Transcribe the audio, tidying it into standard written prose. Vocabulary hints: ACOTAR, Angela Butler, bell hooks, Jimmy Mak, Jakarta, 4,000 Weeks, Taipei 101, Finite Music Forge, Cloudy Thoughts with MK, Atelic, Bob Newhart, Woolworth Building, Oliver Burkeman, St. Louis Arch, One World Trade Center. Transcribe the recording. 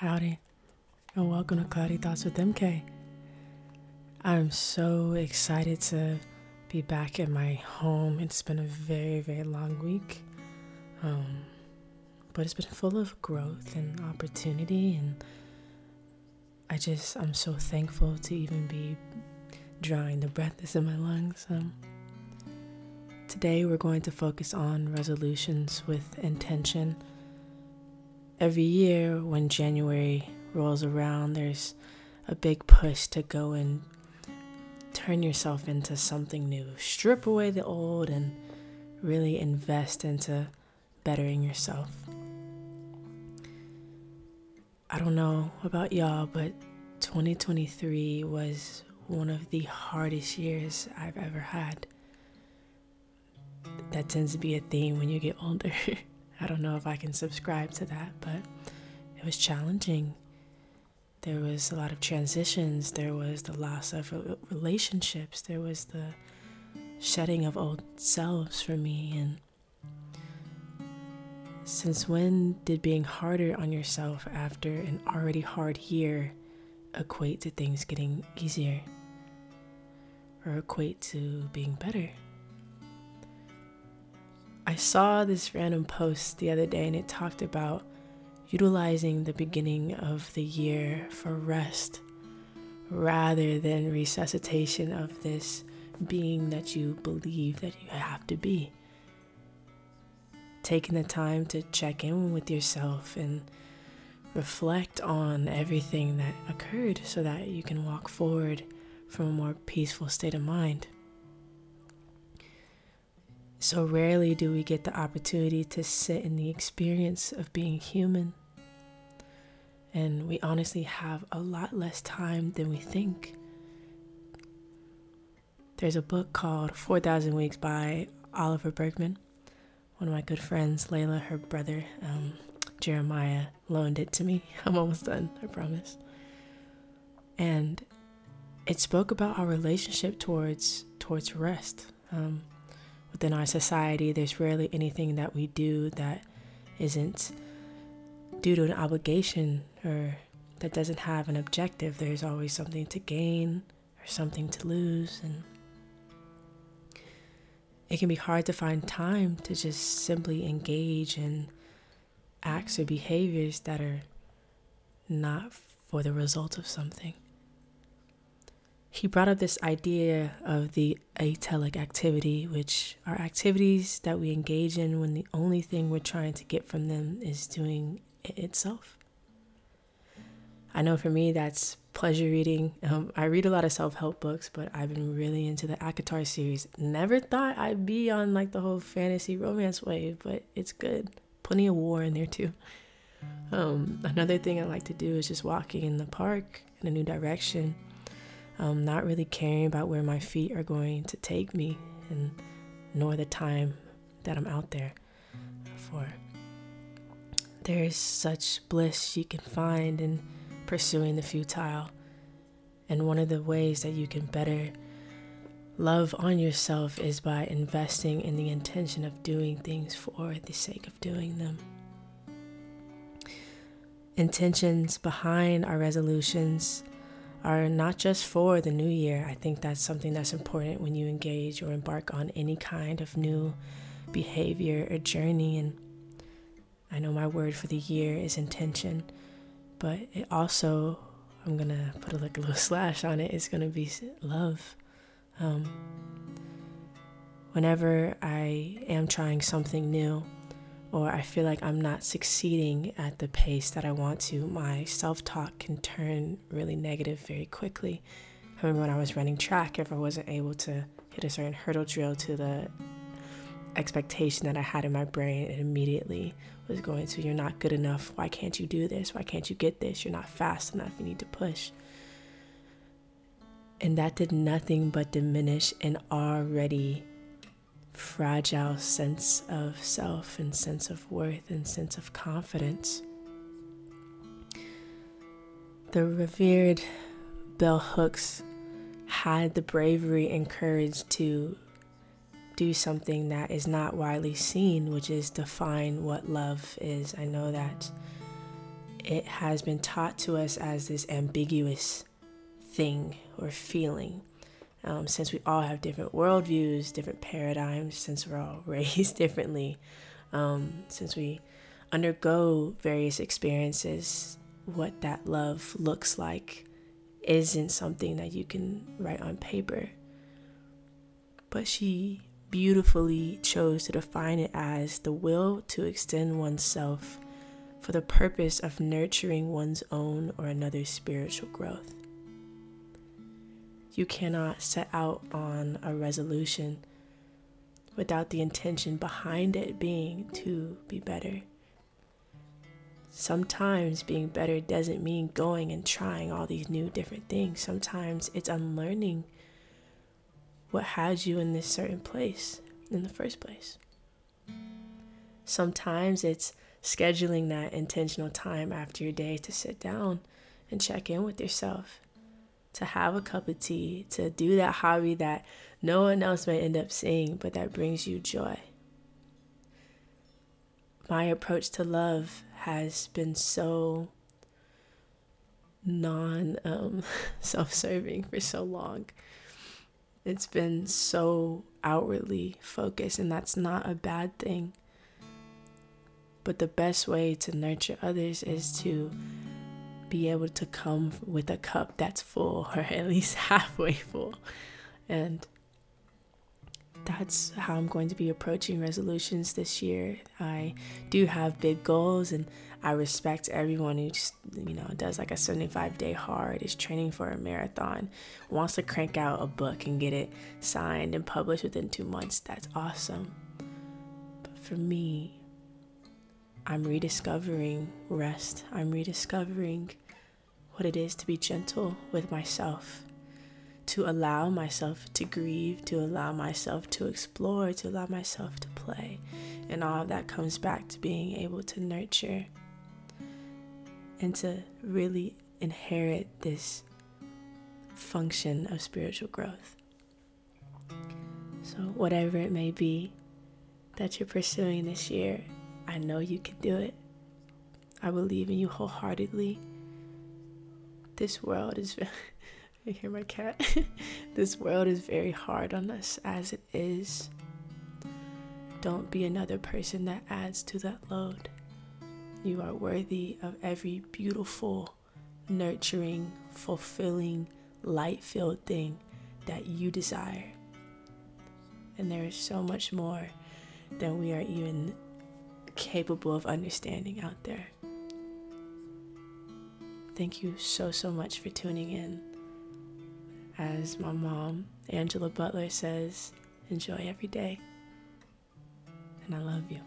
Howdy, and welcome to Cloudy Thoughts with MK. I'm so excited to be back at my home. It's been a very, very long week, but it's been full of growth and opportunity, and I'm so thankful to even be drawing the breath that's in my lungs. Today we're going to focus on resolutions with intention. Every year when January rolls around, there's a big push to go and turn yourself into something new. Strip away the old and really invest into bettering yourself. I don't know about y'all, but 2023 was one of the hardest years I've ever had. That tends to be a theme when you get older. I don't know if I can subscribe to that, but it was challenging. There was a lot of transitions. There was the loss of relationships. There was the shedding of old selves for me. And since when did being harder on yourself after an already hard year equate to things getting easier or equate to being better? I saw this random post the other day, and it talked about utilizing the beginning of the year for rest rather than resuscitation of this being that you believe that you have to be. Taking the time to check in with yourself and reflect on everything that occurred so that you can walk forward from a more peaceful state of mind. So rarely do we get the opportunity to sit in the experience of being human. And we honestly have a lot less time than we think. There's a book called 4,000 Weeks by Oliver Burkeman. One of my good friends, Layla, her brother, Jeremiah, loaned it to me. I'm almost done, I promise. And it spoke about our relationship towards rest. Within our society, there's rarely anything that we do that isn't due to an obligation or that doesn't have an objective. There's always something to gain or something to lose. And it can be hard to find time to just simply engage in acts or behaviors that are not for the result of something. He brought up this idea of the atelic activity, which are activities that we engage in when the only thing we're trying to get from them is doing it itself. I know for me, that's pleasure reading. I read a lot of self-help books, but I've been really into the ACOTAR series. Never thought I'd be on like the whole fantasy romance wave, but it's good. Plenty of war in there too. Another thing I like to do is just walking in the park in a new direction. I'm not really caring about where my feet are going to take me, and nor the time that I'm out there for. There is such bliss you can find in pursuing the futile. And one of the ways that you can better love on yourself is by investing in the intention of doing things for the sake of doing them. Intentions behind our resolutions are not just for the new year. I think that's something that's important when you engage or embark on any kind of new behavior or journey. And I know my word for the year is intention, but it also, I'm going to put a little slash on it, it's going to be love. Whenever I am trying something new, or I feel like I'm not succeeding at the pace that I want to, my self-talk can turn really negative very quickly. I remember when I was running track, if I wasn't able to hit a certain hurdle drill to the expectation that I had in my brain, it immediately was going to, you're not good enough, why can't you do this, why can't you get this, you're not fast enough, you need to push. And that did nothing but diminish an already fragile sense of self and sense of worth and sense of confidence. The revered bell hooks had the bravery and courage to do something that is not widely seen, which is define what love is. I know that it has been taught to us as this ambiguous thing or feeling. Since we all have different worldviews, different paradigms, since we're all raised differently, since we undergo various experiences, what that love looks like isn't something that you can write on paper. But she beautifully chose to define it as the will to extend oneself for the purpose of nurturing one's own or another's spiritual growth. You cannot set out on a resolution without the intention behind it being to be better. Sometimes being better doesn't mean going and trying all these new different things. Sometimes it's unlearning what had you in this certain place in the first place. Sometimes it's scheduling that intentional time after your day to sit down and check in with yourself, to have a cup of tea, to do that hobby that no one else may end up seeing, but that brings you joy. My approach to love has been so self-serving for so long. It's been so outwardly focused, and that's not a bad thing. But the best way to nurture others is to be able to come with a cup that's full, or at least halfway full. And that's how I'm going to be approaching resolutions this year. I do have big goals, and I respect everyone who just, does like a 75-day hard, is training for a marathon, wants to crank out a book and get it signed and published within 2 months. That's awesome. But for me, I'm rediscovering rest. I'm rediscovering what it is to be gentle with myself, to allow myself to grieve, to allow myself to explore, to allow myself to play. And all of that comes back to being able to nurture and to really inherit this function of spiritual growth. So whatever it may be that you're pursuing this year, I know you can do it. I believe in you wholeheartedly. This world is I hear my cat. This world is very hard on us as it is. Don't be another person that adds to that load. You are worthy of every beautiful, nurturing, fulfilling, light-filled thing that you desire. And there is so much more than we are even capable of understanding out there. Thank you so much for tuning in. As my mom, Angela Butler, says, enjoy every day. And I love you.